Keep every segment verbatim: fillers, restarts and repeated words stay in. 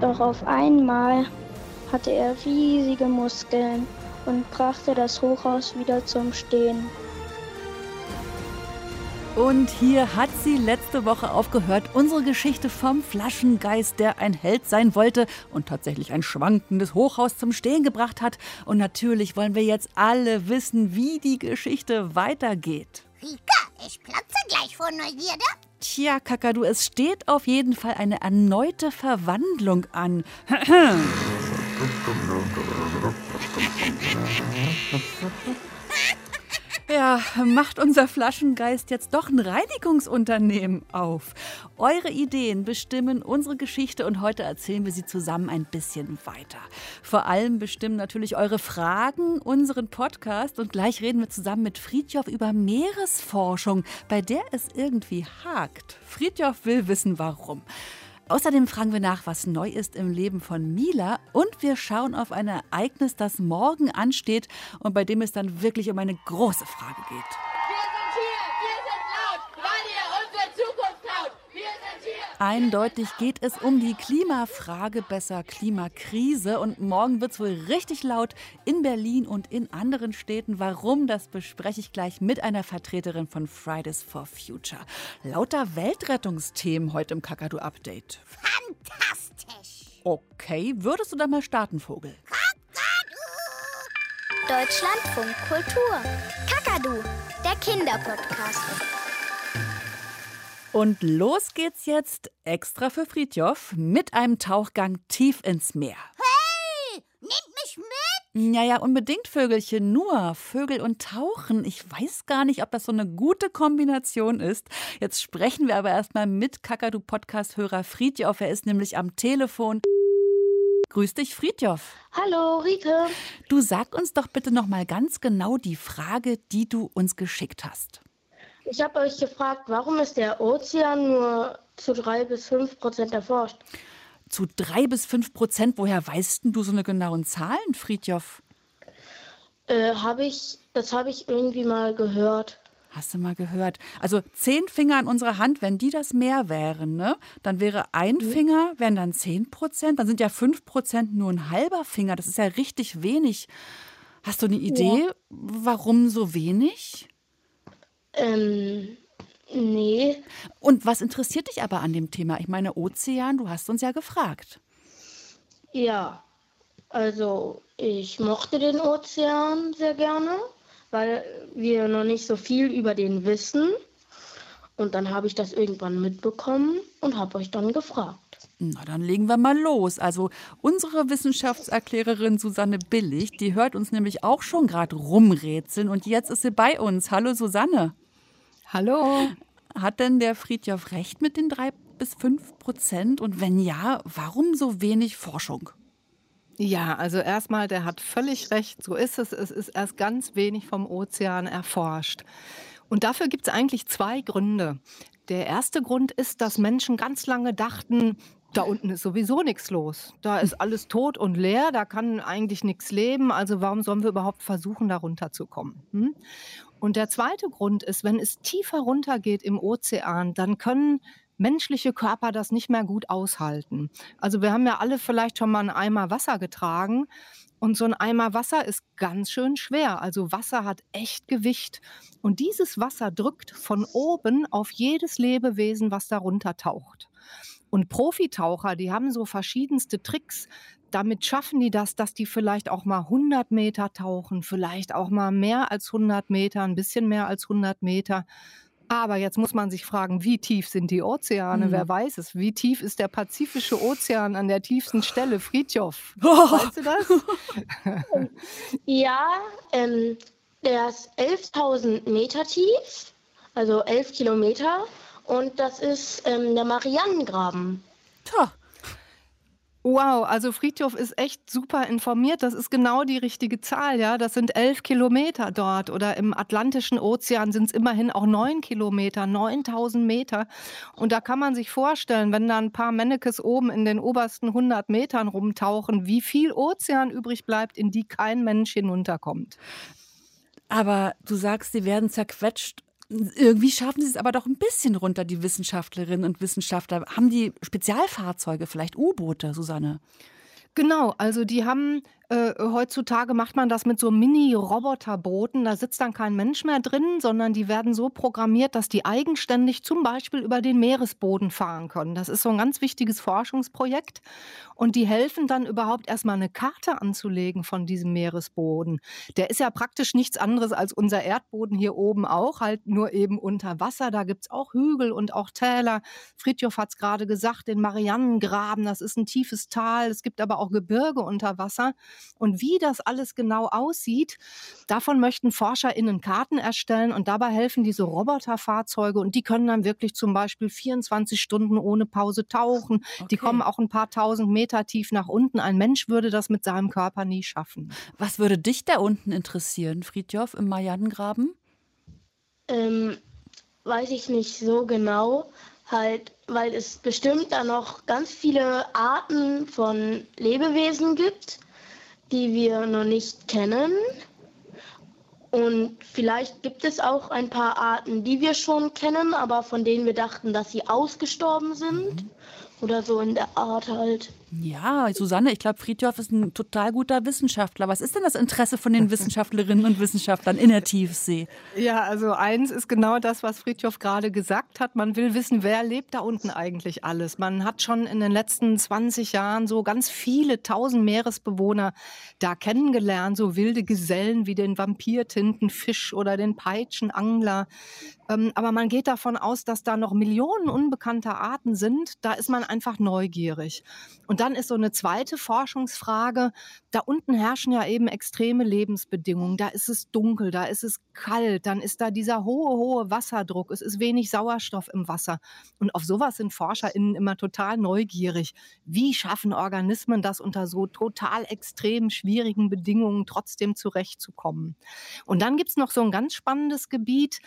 Doch auf einmal hatte er riesige Muskeln und brachte das Hochhaus wieder zum Stehen. Und hier hat sie letzte Woche aufgehört. Unsere Geschichte vom Flaschengeist, der ein Held sein wollte und tatsächlich ein schwankendes Hochhaus zum Stehen gebracht hat. Und natürlich wollen wir jetzt alle wissen, wie die Geschichte weitergeht. Rika, ich platze gleich vor Neugierde. Tja, Kakadu, es steht auf jeden Fall eine erneute Verwandlung an. Ja, macht unser Flaschengeist jetzt doch ein Reinigungsunternehmen auf. Eure Ideen bestimmen unsere Geschichte und heute erzählen wir sie zusammen ein bisschen weiter. Vor allem bestimmen natürlich eure Fragen unseren Podcast und gleich reden wir zusammen mit Fridtjof über Meeresforschung, bei der es irgendwie hakt. Fridtjof will wissen, warum. Außerdem fragen wir nach, was neu ist im Leben von Mila und wir schauen auf ein Ereignis, das morgen ansteht und bei dem es dann wirklich um eine große Frage geht. Wir sind hier, wir sind laut, weil ihr unsere Zukunft klaut. Wir sind hier. Eindeutig geht es um die Klimafrage, besser Klimakrise und morgen wird es wohl richtig laut in Berlin und in anderen Städten. Warum, das bespreche ich gleich mit einer Vertreterin von Fridays for Future. Lauter Weltrettungsthemen heute im Kakadu-Update. Fantastisch! Okay, würdest du da mal starten, Vogel? Kakadu! Deutschlandfunk Kultur. Kakadu, der Kinderpodcast. Und los geht's jetzt, extra für Fridtjof, mit einem Tauchgang tief ins Meer. Hey, nehmt mich mit! Naja, unbedingt Vögelchen, nur Vögel und Tauchen. Ich weiß gar nicht, ob das so eine gute Kombination ist. Jetzt sprechen wir aber erstmal mit Kakadu-Podcast-Hörer Fridtjof. Er ist nämlich am Telefon. Grüß dich, Fridtjof. Hallo, Rike. Du, sag uns doch bitte nochmal ganz genau die Frage, die du uns geschickt hast. Ich habe euch gefragt, warum ist der Ozean nur zu drei bis fünf Prozent erforscht? Zu drei bis fünf Prozent. Woher weißt denn du so eine genauen Zahlen, Fridtjof? Äh, hab ich, das habe ich irgendwie mal gehört. Hast du mal gehört? Also zehn Finger an unserer Hand, wenn die das Meer wären, ne? Dann wäre ein mhm. Finger, wären dann zehn Prozent. Dann sind ja fünf Prozent nur ein halber Finger. Das ist ja richtig wenig. Hast du eine Idee, ja. warum so wenig? Ähm... Nee. Und was interessiert dich aber an dem Thema? Ich meine, Ozean, du hast uns ja gefragt. Ja, also ich mochte den Ozean sehr gerne, weil wir noch nicht so viel über den wissen. Und dann habe ich das irgendwann mitbekommen und habe euch dann gefragt. Na, dann legen wir mal los. Also unsere Wissenschaftserklärerin Susanne Billig, die hört uns nämlich auch schon gerade rumrätseln und jetzt ist sie bei uns. Hallo Susanne. Hallo. Hat denn der Fridtjof recht mit den drei bis fünf Prozent? Und wenn ja, warum so wenig Forschung? Ja, also erstmal, der hat völlig recht. So ist es. Es ist erst ganz wenig vom Ozean erforscht. Und dafür gibt es eigentlich zwei Gründe. Der erste Grund ist, dass Menschen ganz lange dachten, da unten ist sowieso nichts los. Da ist alles tot und leer, da kann eigentlich nichts leben. Also warum sollen wir überhaupt versuchen, da runterzukommen? Hm? Und der zweite Grund ist, wenn es tiefer runtergeht im Ozean, dann können menschliche Körper das nicht mehr gut aushalten. Also wir haben ja alle vielleicht schon mal einen Eimer Wasser getragen und so ein Eimer Wasser ist ganz schön schwer. Also Wasser hat echt Gewicht und dieses Wasser drückt von oben auf jedes Lebewesen, was da runter taucht. Und Profitaucher, die haben so verschiedenste Tricks. Damit schaffen die das, dass die vielleicht auch mal hundert Meter tauchen, vielleicht auch mal mehr als hundert Meter, ein bisschen mehr als hundert Meter. Aber jetzt muss man sich fragen, wie tief sind die Ozeane? Mhm. Wer weiß es? Wie tief ist der Pazifische Ozean an der tiefsten Stelle? Fridtjof, oh. weißt du das? Ja, ähm, der ist elftausend Meter tief, also elf Kilometer. Und das ist ähm, der Marianengraben. Tja. Wow, also Fridtjof ist echt super informiert. Das ist genau die richtige Zahl, ja. Das sind elf Kilometer dort oder im Atlantischen Ozean sind es immerhin auch neun Kilometer, neuntausend Meter. Und da kann man sich vorstellen, wenn da ein paar Mannekes oben in den obersten hundert Metern rumtauchen, wie viel Ozean übrig bleibt, in die kein Mensch hinunterkommt. Aber du sagst, die werden zerquetscht. Irgendwie schaffen sie es aber doch ein bisschen runter, die Wissenschaftlerinnen und Wissenschaftler. Haben die Spezialfahrzeuge, vielleicht U-Boote, Susanne? Genau, also die haben, äh, heutzutage macht man das mit so Mini-Roboterbooten, da sitzt dann kein Mensch mehr drin, sondern die werden so programmiert, dass die eigenständig zum Beispiel über den Meeresboden fahren können. Das ist so ein ganz wichtiges Forschungsprojekt und die helfen dann überhaupt erstmal eine Karte anzulegen von diesem Meeresboden. Der ist ja praktisch nichts anderes als unser Erdboden hier oben auch, halt nur eben unter Wasser. Da gibt es auch Hügel und auch Täler. Fridtjof hat es gerade gesagt, den Marianengraben, das ist ein tiefes Tal, es gibt aber auch Gebirge unter Wasser. Und wie das alles genau aussieht, davon möchten ForscherInnen Karten erstellen und dabei helfen diese Roboterfahrzeuge und die können dann wirklich zum Beispiel vierundzwanzig Stunden ohne Pause tauchen. Okay. Die kommen auch ein paar tausend Meter tief nach unten. Ein Mensch würde das mit seinem Körper nie schaffen. Was würde dich da unten interessieren, Fridtjof, im Marianengraben? Ähm, weiß ich nicht so genau, halt, weil es bestimmt da noch ganz viele Arten von Lebewesen gibt, die wir noch nicht kennen. Und vielleicht gibt es auch ein paar Arten, die wir schon kennen, aber von denen wir dachten, dass sie ausgestorben sind. Oder so in der Art halt. Ja, Susanne, ich glaube, Fridtjof ist ein total guter Wissenschaftler. Was ist denn das Interesse von den Wissenschaftlerinnen und Wissenschaftlern in der Tiefsee? Ja, also eins ist genau das, was Fridtjof gerade gesagt hat. Man will wissen, wer lebt da unten eigentlich alles. Man hat schon in den letzten zwanzig Jahren so ganz viele tausend Meeresbewohner da kennengelernt. So wilde Gesellen wie den Vampirtintenfisch oder den Peitschenangler. Aber man geht davon aus, dass da noch Millionen unbekannter Arten sind. Da ist man einfach neugierig. Und dann ist so eine zweite Forschungsfrage, da unten herrschen ja eben extreme Lebensbedingungen. Da ist es dunkel, da ist es kalt, dann ist da dieser hohe, hohe Wasserdruck. Es ist wenig Sauerstoff im Wasser. Und auf sowas sind ForscherInnen immer total neugierig. Wie schaffen Organismen das, unter so total extrem schwierigen Bedingungen trotzdem zurechtzukommen? Und dann gibt es noch so ein ganz spannendes Gebiet.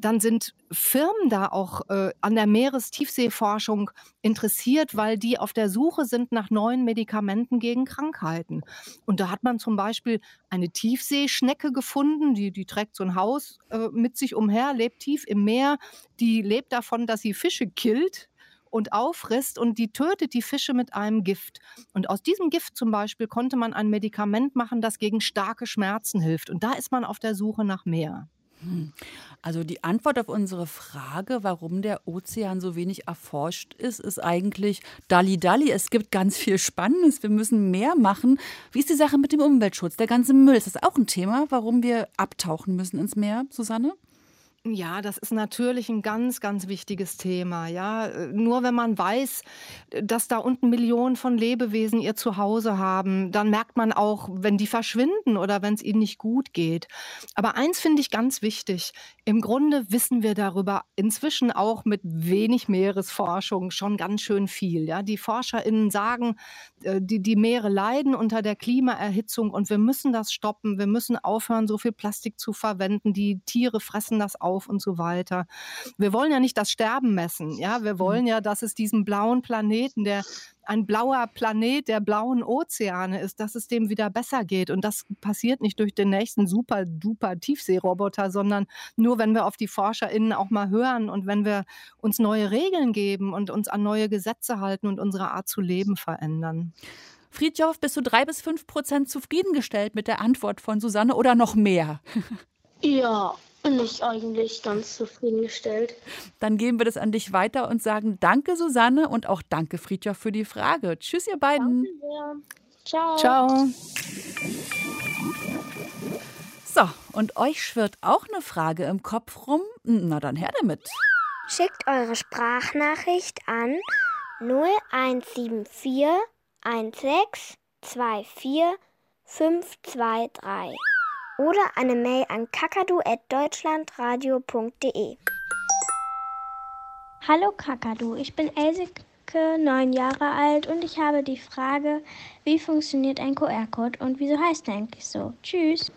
Dann sind Firmen da auch äh, an der Meerestiefseeforschung interessiert, weil die auf der Suche sind nach neuen Medikamenten gegen Krankheiten. Und da hat man zum Beispiel eine Tiefseeschnecke gefunden, die, die trägt so ein Haus äh, mit sich umher, lebt tief im Meer, die lebt davon, dass sie Fische killt und auffrisst und die tötet die Fische mit einem Gift. Und aus diesem Gift zum Beispiel konnte man ein Medikament machen, das gegen starke Schmerzen hilft. Und da ist man auf der Suche nach mehr. Also die Antwort auf unsere Frage, warum der Ozean so wenig erforscht ist, ist eigentlich Dalli-Dalli. Es gibt ganz viel Spannendes, wir müssen mehr machen. Wie ist die Sache mit dem Umweltschutz, der ganze Müll? Ist das auch ein Thema, warum wir abtauchen müssen ins Meer, Susanne? Ja, das ist natürlich ein ganz, ganz wichtiges Thema. Ja, nur wenn man weiß, dass da unten Millionen von Lebewesen ihr Zuhause haben, dann merkt man auch, wenn die verschwinden oder wenn es ihnen nicht gut geht. Aber eins finde ich ganz wichtig. Im Grunde wissen wir darüber inzwischen auch mit wenig Meeresforschung schon ganz schön viel. Ja, die ForscherInnen sagen, die, die Meere leiden unter der Klimaerhitzung und wir müssen das stoppen. Wir müssen aufhören, so viel Plastik zu verwenden. Die Tiere fressen das auf. und so weiter. Wir wollen ja nicht das Sterben messen. Ja? Wir wollen ja, dass es diesen blauen Planeten, der ein blauer Planet der blauen Ozeane ist, dass es dem wieder besser geht. Und das passiert nicht durch den nächsten super-duper Tiefseeroboter, sondern nur, wenn wir auf die ForscherInnen auch mal hören und wenn wir uns neue Regeln geben und uns an neue Gesetze halten und unsere Art zu leben verändern. Fridtjof, bist du drei bis fünf Prozent zufriedengestellt mit der Antwort von Susanne oder noch mehr? Ja. Bin ich eigentlich ganz zufriedengestellt. Dann geben wir das an dich weiter und sagen danke, Susanne, und auch danke, Fridtjof, für die Frage. Tschüss, ihr beiden. Danke sehr. Ciao. Ciao. So, und euch schwirrt auch eine Frage im Kopf rum? Na dann her damit. Schickt eure Sprachnachricht an null eins sieben vier eins sechs zwei vier fünf zwei drei. Oder eine Mail an kakadu at deutschlandradio punkt de. Hallo Kakadu, ich bin Elseke, neun Jahre alt und ich habe die Frage, wie funktioniert ein Q R-Code und wieso heißt er eigentlich so? Tschüss!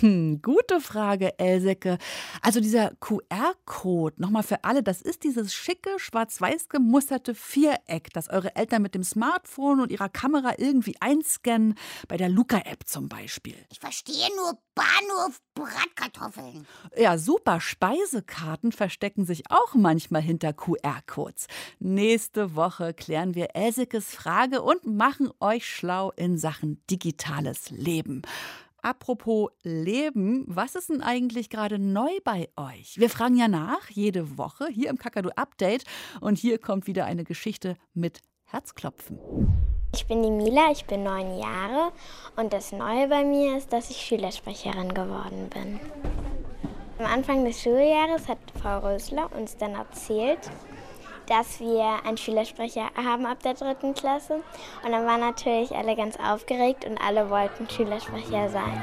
Hm, gute Frage, Elseke. Also dieser Q R-Code, nochmal für alle, das ist dieses schicke, schwarz-weiß gemusterte Viereck, das eure Eltern mit dem Smartphone und ihrer Kamera irgendwie einscannen, bei der Luca-App zum Beispiel. Ich verstehe nur Bahnhof Bratkartoffeln. Ja, super, Speisekarten verstecken sich auch manchmal hinter Q R-Codes. Nächste Woche klären wir Elsekes Frage und machen euch schlau in Sachen digitales Leben. Apropos Leben, was ist denn eigentlich gerade neu bei euch? Wir fragen ja nach, jede Woche, hier im Kakadu-Update. Und hier kommt wieder eine Geschichte mit Herzklopfen. Ich bin die Mila, ich bin neun Jahre. Und das Neue bei mir ist, dass ich Schülersprecherin geworden bin. Am Anfang des Schuljahres hat Frau Rösler uns dann erzählt, dass wir einen Schülersprecher haben ab der dritten Klasse. Und dann waren natürlich alle ganz aufgeregt und alle wollten Schülersprecher sein.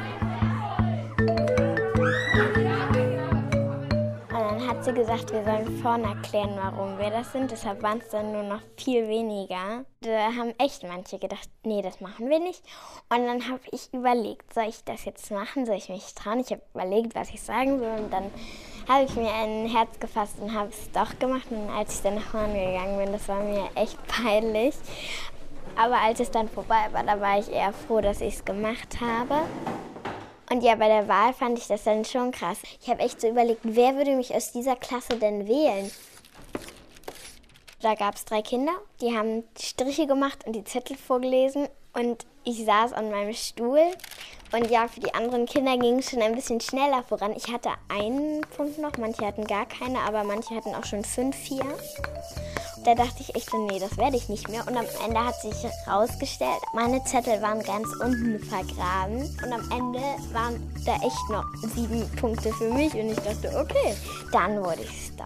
Und dann hat sie gesagt, wir sollen vorne erklären, warum wir das sind. Deshalb waren es dann nur noch viel weniger. Da haben echt manche gedacht, nee, das machen wir nicht. Und dann habe ich überlegt, soll ich das jetzt machen? Soll ich mich trauen? Ich habe überlegt, was ich sagen soll. Und dann habe ich mir ein Herz gefasst und habe es doch gemacht. Und als ich dann nach vorne gegangen bin, das war mir echt peinlich. Aber als es dann vorbei war, da war ich eher froh, dass ich es gemacht habe. Und ja, bei der Wahl fand ich das dann schon krass. Ich habe echt so überlegt, wer würde mich aus dieser Klasse denn wählen? Da gab es drei Kinder, die haben Striche gemacht und die Zettel vorgelesen. Und ich saß an meinem Stuhl. Und ja, für die anderen Kinder ging es schon ein bisschen schneller voran. Ich hatte einen Punkt noch, manche hatten gar keine, aber manche hatten auch schon fünf, vier. Da dachte ich echt, nee, das werde ich nicht mehr. Und am Ende hat sich rausgestellt, meine Zettel waren ganz unten vergraben. Und am Ende waren da echt noch sieben Punkte für mich. Und ich dachte, okay, dann wurde ich es doch.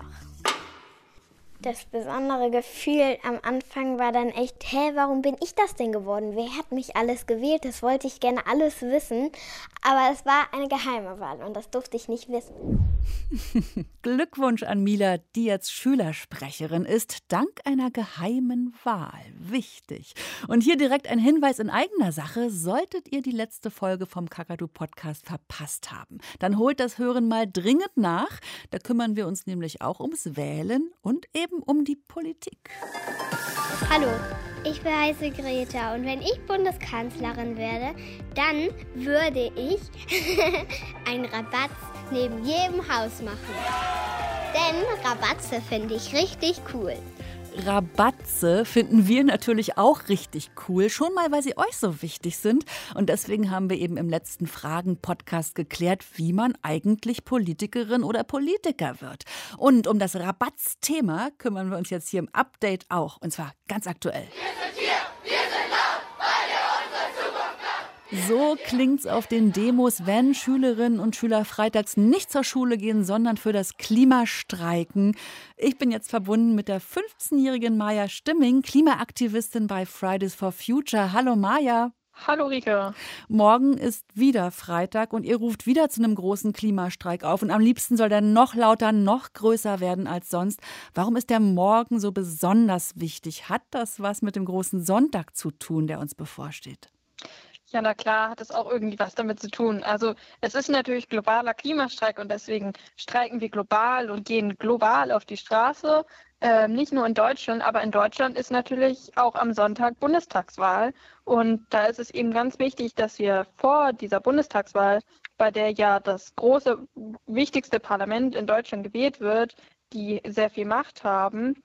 Das besondere Gefühl am Anfang war dann echt, hä, warum bin ich das denn geworden? Wer hat mich alles gewählt? Das wollte ich gerne alles wissen. Aber es war eine geheime Wahl und das durfte ich nicht wissen. Glückwunsch an Mila, die jetzt Schülersprecherin ist, dank einer geheimen Wahl. Wichtig. Und hier direkt ein Hinweis in eigener Sache. Solltet ihr die letzte Folge vom Kakadu-Podcast verpasst haben, dann holt das Hören mal dringend nach. Da kümmern wir uns nämlich auch ums Wählen und eben um die Politik. Hallo, ich heiße Greta und wenn ich Bundeskanzlerin werde, dann würde ich einen Rabatz neben jedem Haus machen. Denn Rabatze finde ich richtig cool. Rabatze finden wir natürlich auch richtig cool, schon mal, weil sie euch so wichtig sind. Und deswegen haben wir eben im letzten Fragen-Podcast geklärt, wie man eigentlich Politikerin oder Politiker wird. Und um das Rabatz-Thema kümmern wir uns jetzt hier im Update auch, und zwar ganz aktuell. Wir sind hier, wir sind laut, weil ihr unsere Zukunft habt. So klingt's auf den Demos, wenn Schülerinnen und Schüler freitags nicht zur Schule gehen, sondern für das Klima streiken. Ich bin jetzt verbunden mit der fünfzehnjährigen Maya Stimming, Klimaaktivistin bei Fridays for Future. Hallo Maya. Hallo Rike. Morgen ist wieder Freitag und ihr ruft wieder zu einem großen Klimastreik auf. Und am liebsten soll der noch lauter, noch größer werden als sonst. Warum ist der Morgen so besonders wichtig? Hat das was mit dem großen Sonntag zu tun, der uns bevorsteht? Ja, na klar, hat es auch irgendwie was damit zu tun. Also es ist natürlich globaler Klimastreik und deswegen streiken wir global und gehen global auf die Straße. Ähm, nicht nur in Deutschland, aber in Deutschland ist natürlich auch am Sonntag Bundestagswahl. Und da ist es eben ganz wichtig, dass wir vor dieser Bundestagswahl, bei der ja das große, wichtigste Parlament in Deutschland gewählt wird, die sehr viel Macht haben,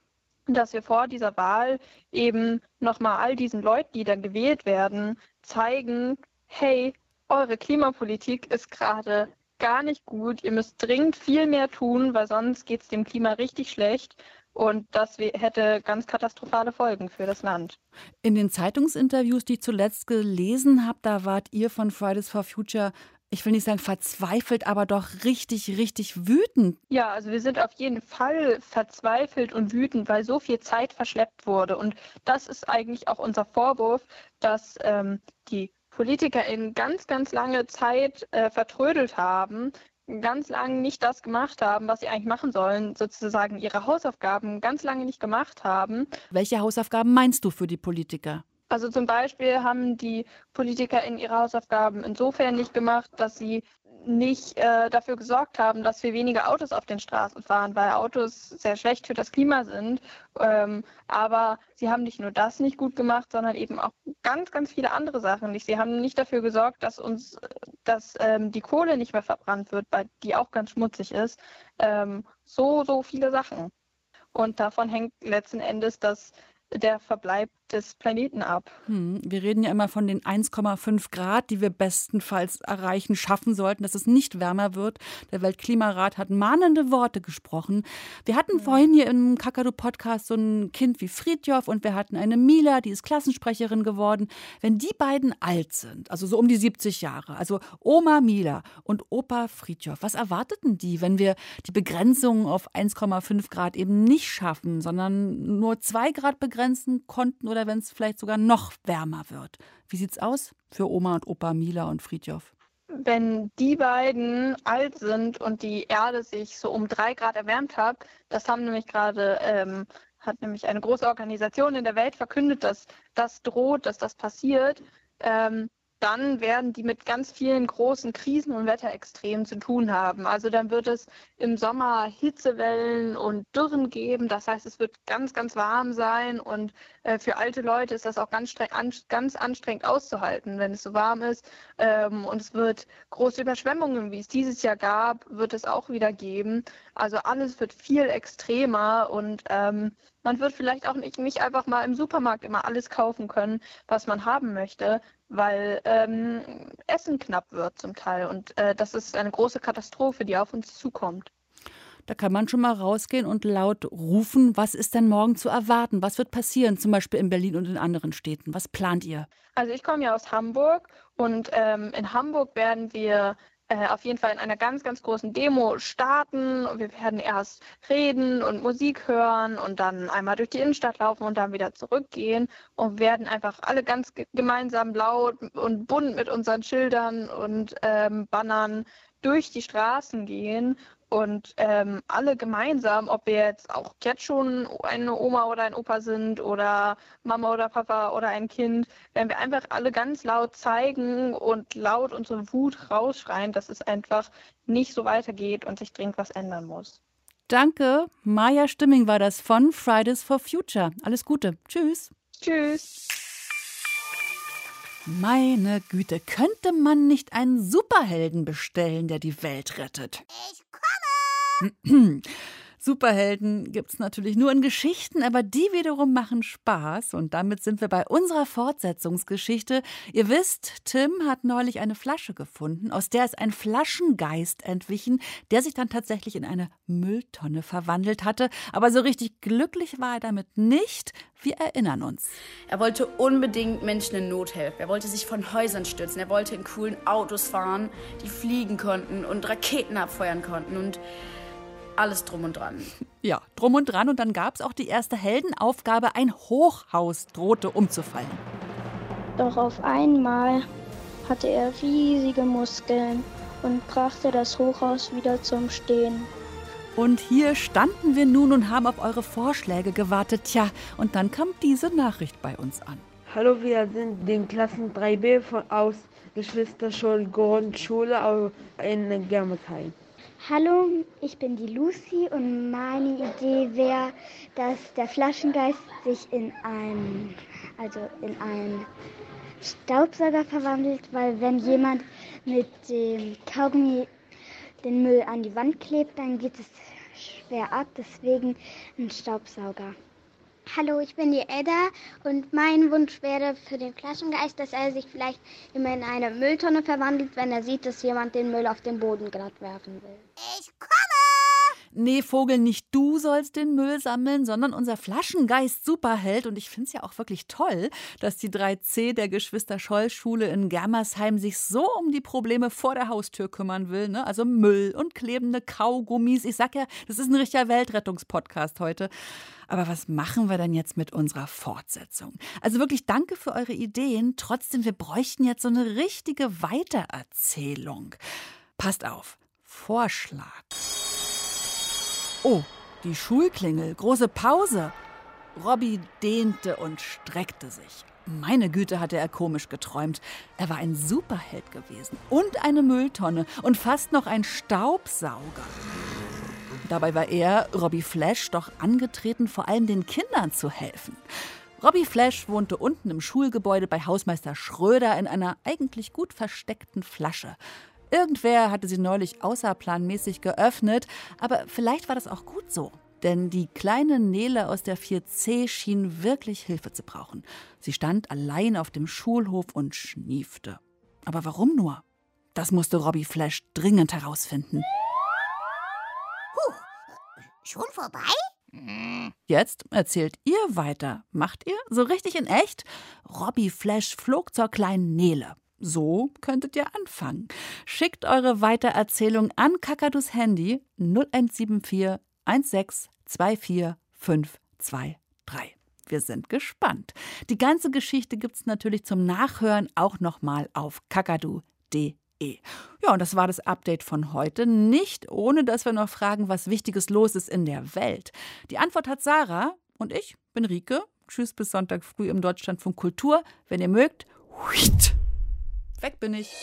dass wir vor dieser Wahl eben nochmal all diesen Leuten, die dann gewählt werden, zeigen, hey, eure Klimapolitik ist gerade gar nicht gut, ihr müsst dringend viel mehr tun, weil sonst geht es dem Klima richtig schlecht und das hätte ganz katastrophale Folgen für das Land. In den Zeitungsinterviews, die ich zuletzt gelesen habe, da wart ihr von Fridays for Future, ich will nicht sagen verzweifelt, aber doch richtig, richtig wütend. Ja, also wir sind auf jeden Fall verzweifelt und wütend, weil so viel Zeit verschleppt wurde. Und das ist eigentlich auch unser Vorwurf, dass ähm, die PolitikerInnen ganz, ganz lange Zeit äh, vertrödelt haben, ganz lange nicht das gemacht haben, was sie eigentlich machen sollen, sozusagen ihre Hausaufgaben ganz lange nicht gemacht haben. Welche Hausaufgaben meinst du für die Politiker? Also zum Beispiel haben die PolitikerInnen ihre Hausaufgaben insofern nicht gemacht, dass sie nicht äh, dafür gesorgt haben, dass wir weniger Autos auf den Straßen fahren, weil Autos sehr schlecht für das Klima sind. Ähm, aber sie haben nicht nur das nicht gut gemacht, sondern eben auch ganz, ganz viele andere Sachen nicht. Sie haben nicht dafür gesorgt, dass uns, dass ähm, die Kohle nicht mehr verbrannt wird, weil die auch ganz schmutzig ist. Ähm, so, so viele Sachen. Und davon hängt letzten Endes das der Verbleib des Planeten ab. Hm, wir reden ja immer von den eins Komma fünf Grad, die wir bestenfalls erreichen, schaffen sollten, dass es nicht wärmer wird. Der Weltklimarat hat mahnende Worte gesprochen. Wir hatten ja. vorhin hier im Kakadu-Podcast so ein Kind wie Fridjof und wir hatten eine Mila, die ist Klassensprecherin geworden. Wenn die beiden alt sind, also so um die siebzig Jahre, also Oma Mila und Opa Fridjof, was erwarteten die, wenn wir die Begrenzung auf eins Komma fünf Grad eben nicht schaffen, sondern nur zwei Grad begrenzen konnten oder wenn es vielleicht sogar noch wärmer wird? Wie sieht's aus für Oma und Opa Mila und Fridjof? Wenn die beiden alt sind und die Erde sich so um drei Grad erwärmt hat, das haben nämlich gerade ähm, hat nämlich eine große Organisation in der Welt verkündet, dass das droht, dass das passiert, ähm, dann werden die mit ganz vielen großen Krisen und Wetterextremen zu tun haben. Also dann wird es im Sommer Hitzewellen und Dürren geben. Das heißt, es wird ganz, ganz warm sein. Und äh, für alte Leute ist das auch ganz, an, ganz anstrengend auszuhalten, wenn es so warm ist. Ähm, und es wird große Überschwemmungen, wie es dieses Jahr gab, wird es auch wieder geben. Also alles wird viel extremer und ähm, man wird vielleicht auch nicht, nicht einfach mal im Supermarkt immer alles kaufen können, was man haben möchte, weil ähm, Essen knapp wird zum Teil. Und äh, das ist eine große Katastrophe, die auf uns zukommt. Da kann man schon mal rausgehen und laut rufen, was ist denn morgen zu erwarten? Was wird passieren, zum Beispiel in Berlin und in anderen Städten? Was plant ihr? Also ich komme ja aus Hamburg und ähm, in Hamburg werden wir auf jeden Fall in einer ganz, ganz großen Demo starten. Und wir werden erst reden und Musik hören und dann einmal durch die Innenstadt laufen und dann wieder zurückgehen und werden einfach alle ganz gemeinsam laut und bunt mit unseren Schildern und ähm, Bannern durch die Straßen gehen und ähm, alle gemeinsam, ob wir jetzt auch jetzt schon eine Oma oder ein Opa sind oder Mama oder Papa oder ein Kind, werden wir einfach alle ganz laut zeigen und laut unsere Wut rausschreien, dass es einfach nicht so weitergeht und sich dringend was ändern muss. Danke, Maya Stimming war das von Fridays for Future. Alles Gute. Tschüss. Tschüss. Meine Güte, könnte man nicht einen Superhelden bestellen, der die Welt rettet? Ich komme! Superhelden gibt es natürlich nur in Geschichten, aber die wiederum machen Spaß. Und damit sind wir bei unserer Fortsetzungsgeschichte. Ihr wisst, Tim hat neulich eine Flasche gefunden, aus der ist ein Flaschengeist entwichen, der sich dann tatsächlich in eine Mülltonne verwandelt hatte. Aber so richtig glücklich war er damit nicht. Wir erinnern uns. Er wollte unbedingt Menschen in Not helfen. Er wollte sich von Häusern stürzen. Er wollte in coolen Autos fahren, die fliegen konnten und Raketen abfeuern konnten und alles drum und dran. Ja, drum und dran. Und dann gab es auch die erste Heldenaufgabe. Ein Hochhaus drohte umzufallen. Doch auf einmal hatte er riesige Muskeln und brachte das Hochhaus wieder zum Stehen. Und hier standen wir nun und haben auf eure Vorschläge gewartet. Tja, und dann kam diese Nachricht bei uns an. Hallo, wir sind den Klassen drei b von, aus Geschwister-Scholl-Schule in Germersheim. Hallo, ich bin die Lucy und meine Idee wäre, dass der Flaschengeist sich in einen, also in einen Staubsauger verwandelt, weil wenn jemand mit dem Kaugummi den Müll an die Wand klebt, dann geht es schwer ab, deswegen ein Staubsauger. Hallo, ich bin die Edda und mein Wunsch wäre für den Flaschengeist, dass er sich vielleicht immer in eine Mülltonne verwandelt, wenn er sieht, dass jemand den Müll auf den Boden glatt werfen will. Ich komme! Nee, Vogel, nicht du sollst den Müll sammeln, sondern unser Flaschengeist Superheld. Und ich finde es ja auch wirklich toll, dass die drei c der Geschwister-Scholl-Schule in Germersheim sich so um die Probleme vor der Haustür kümmern will. Ne? Also Müll und klebende Kaugummis. Ich sag ja, das ist ein richtiger Weltrettungspodcast heute. Aber was machen wir denn jetzt mit unserer Fortsetzung? Also wirklich danke für eure Ideen. Trotzdem, wir bräuchten jetzt so eine richtige Weitererzählung. Passt auf. Vorschlag. Oh, die Schulklingel. Große Pause. Robby dehnte und streckte sich. Meine Güte, hatte er komisch geträumt. Er war ein Superheld gewesen und eine Mülltonne und fast noch ein Staubsauger. Dabei war er, Robby Flash, doch angetreten, vor allem den Kindern zu helfen. Robby Flash wohnte unten im Schulgebäude bei Hausmeister Schröder in einer eigentlich gut versteckten Flasche. Irgendwer hatte sie neulich außerplanmäßig geöffnet, aber vielleicht war das auch gut so. Denn die kleine Nele aus der vier C schien wirklich Hilfe zu brauchen. Sie stand allein auf dem Schulhof und schniefte. Aber warum nur? Das musste Robby Flash dringend herausfinden. Huh, schon vorbei? Jetzt erzählt ihr weiter. Macht ihr so richtig in echt? Robby Flash flog zur kleinen Nele. So könntet ihr anfangen. Schickt eure Weitererzählung an Kakadus Handy null eins sieben vier eins sechs zwei vier fünf zwei drei. Wir sind gespannt. Die ganze Geschichte gibt's natürlich zum Nachhören auch nochmal auf kakadu punkt de. Ja, und das war das Update von heute. Nicht ohne, dass wir noch fragen, was Wichtiges los ist in der Welt. Die Antwort hat Sarah und ich bin Rike. Tschüss bis Sonntag früh im Deutschlandfunk Kultur. Wenn ihr mögt, weg bin ich.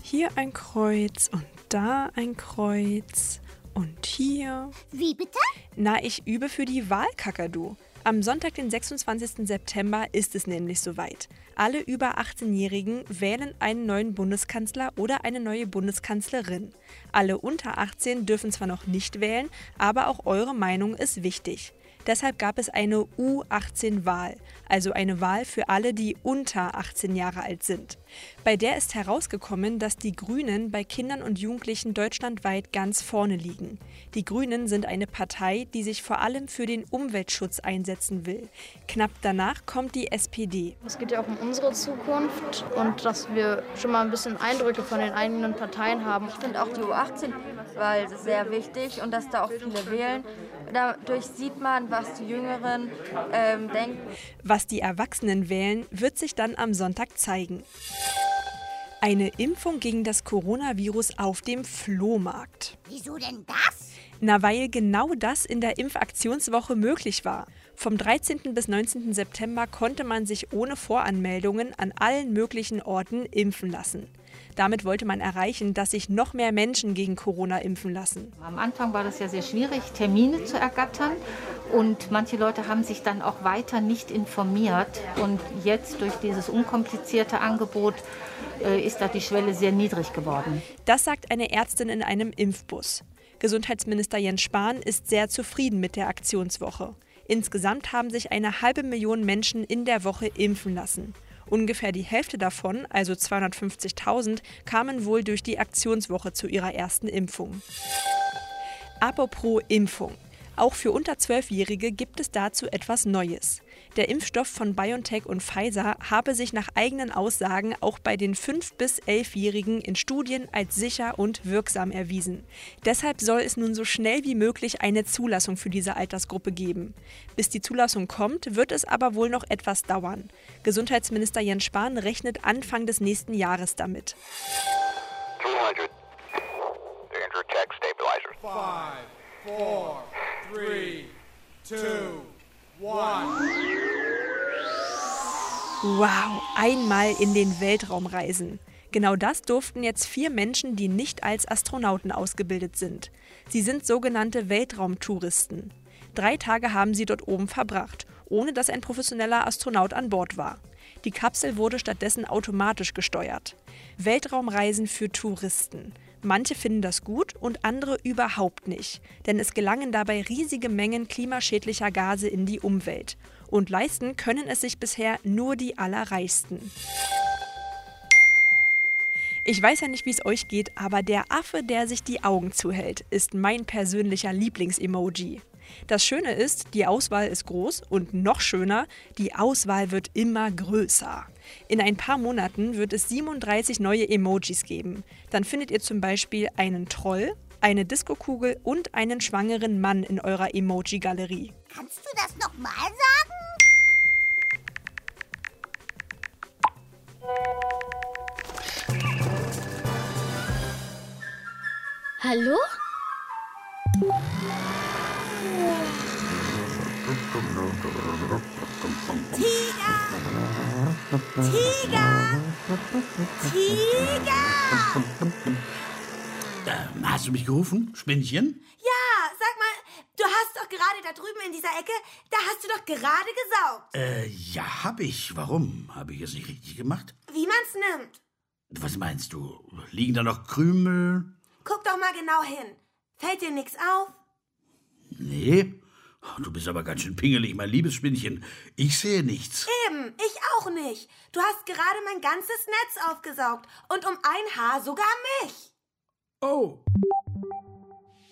Hier ein Kreuz und da ein Kreuz und hier. Wie bitte? Na, ich übe für die Wahl Kakadu. Am Sonntag, den sechsundzwanzigsten September, ist es nämlich soweit. Alle über achtzehnjährigen wählen einen neuen Bundeskanzler oder eine neue Bundeskanzlerin. Alle unter achtzehn dürfen zwar noch nicht wählen, aber auch eure Meinung ist wichtig. Deshalb gab es eine U achtzehn Wahl, also eine Wahl für alle, die unter achtzehn Jahre alt sind. Bei der ist herausgekommen, dass die Grünen bei Kindern und Jugendlichen deutschlandweit ganz vorne liegen. Die Grünen sind eine Partei, die sich vor allem für den Umweltschutz einsetzen will. Knapp danach kommt die S P D. Es geht ja auch um unsere Zukunft und dass wir schon mal ein bisschen Eindrücke von den eigenen Parteien haben. Ich finde auch die U achtzehn Wahl sehr wichtig und dass da auch viele wählen. Dadurch sieht man, was die Jüngeren ähm, denken. Was die Erwachsenen wählen, wird sich dann am Sonntag zeigen. Eine Impfung gegen das Coronavirus auf dem Flohmarkt. Wieso denn das? Na, weil genau das in der Impfaktionswoche möglich war. Vom dreizehnten bis neunzehnten September konnte man sich ohne Voranmeldungen an allen möglichen Orten impfen lassen. Damit wollte man erreichen, dass sich noch mehr Menschen gegen Corona impfen lassen. Am Anfang war das ja sehr schwierig, Termine zu ergattern. Und manche Leute haben sich dann auch weiter nicht informiert. Und jetzt durch dieses unkomplizierte Angebot äh, ist da die Schwelle sehr niedrig geworden. Das sagt eine Ärztin in einem Impfbus. Gesundheitsminister Jens Spahn ist sehr zufrieden mit der Aktionswoche. Insgesamt haben sich eine halbe Million Menschen in der Woche impfen lassen. Ungefähr die Hälfte davon, also zweihundertfünfzigtausend, kamen wohl durch die Aktionswoche zu ihrer ersten Impfung. Apropos Impfung. Auch für unter Zwölfjährige gibt es dazu etwas Neues. Der Impfstoff von BioNTech und Pfizer habe sich nach eigenen Aussagen auch bei den fünf- bis elfjährigen in Studien als sicher und wirksam erwiesen. Deshalb soll es nun so schnell wie möglich eine Zulassung für diese Altersgruppe geben. Bis die Zulassung kommt, wird es aber wohl noch etwas dauern. Gesundheitsminister Jens Spahn rechnet Anfang des nächsten Jahres damit. zweihundert, dreihundert Tech Stabilizer. fünf, vier, drei, zwei, eins. Wow, einmal in den Weltraum reisen. Genau das durften jetzt vier Menschen, die nicht als Astronauten ausgebildet sind. Sie sind sogenannte Weltraumtouristen. Drei Tage haben sie dort oben verbracht, ohne dass ein professioneller Astronaut an Bord war. Die Kapsel wurde stattdessen automatisch gesteuert. Weltraumreisen für Touristen. Manche finden das gut und andere überhaupt nicht, denn es gelangen dabei riesige Mengen klimaschädlicher Gase in die Umwelt. Und leisten können es sich bisher nur die Allerreichsten. Ich weiß ja nicht, wie es euch geht, aber der Affe, der sich die Augen zuhält, ist mein persönlicher Lieblings-Emoji. Das Schöne ist, die Auswahl ist groß und noch schöner, die Auswahl wird immer größer. In ein paar Monaten wird es siebenunddreißig neue Emojis geben. Dann findet ihr zum Beispiel einen Troll, eine Diskokugel und einen schwangeren Mann in eurer Emoji-Galerie. Kannst du das nochmal sagen? Hallo? Hallo? Tiger! Tiger! Tiger! Ähm, hast du mich gerufen, Spinnchen? Ja, sag mal, du hast doch gerade da drüben in dieser Ecke, da hast du doch gerade gesaugt. Äh, ja, hab ich. Warum? Habe ich es nicht richtig gemacht? Wie man's nimmt. Was meinst du? Liegen da noch Krümel? Guck doch mal genau hin. Fällt dir nichts auf? Nee. Du bist aber ganz schön pingelig, mein liebes Spinnchen. Ich sehe nichts. Eben, ich auch nicht. Du hast gerade mein ganzes Netz aufgesaugt. Und um ein Haar sogar mich. Oh.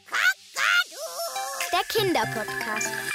Kakadu! Der Kinderpodcast.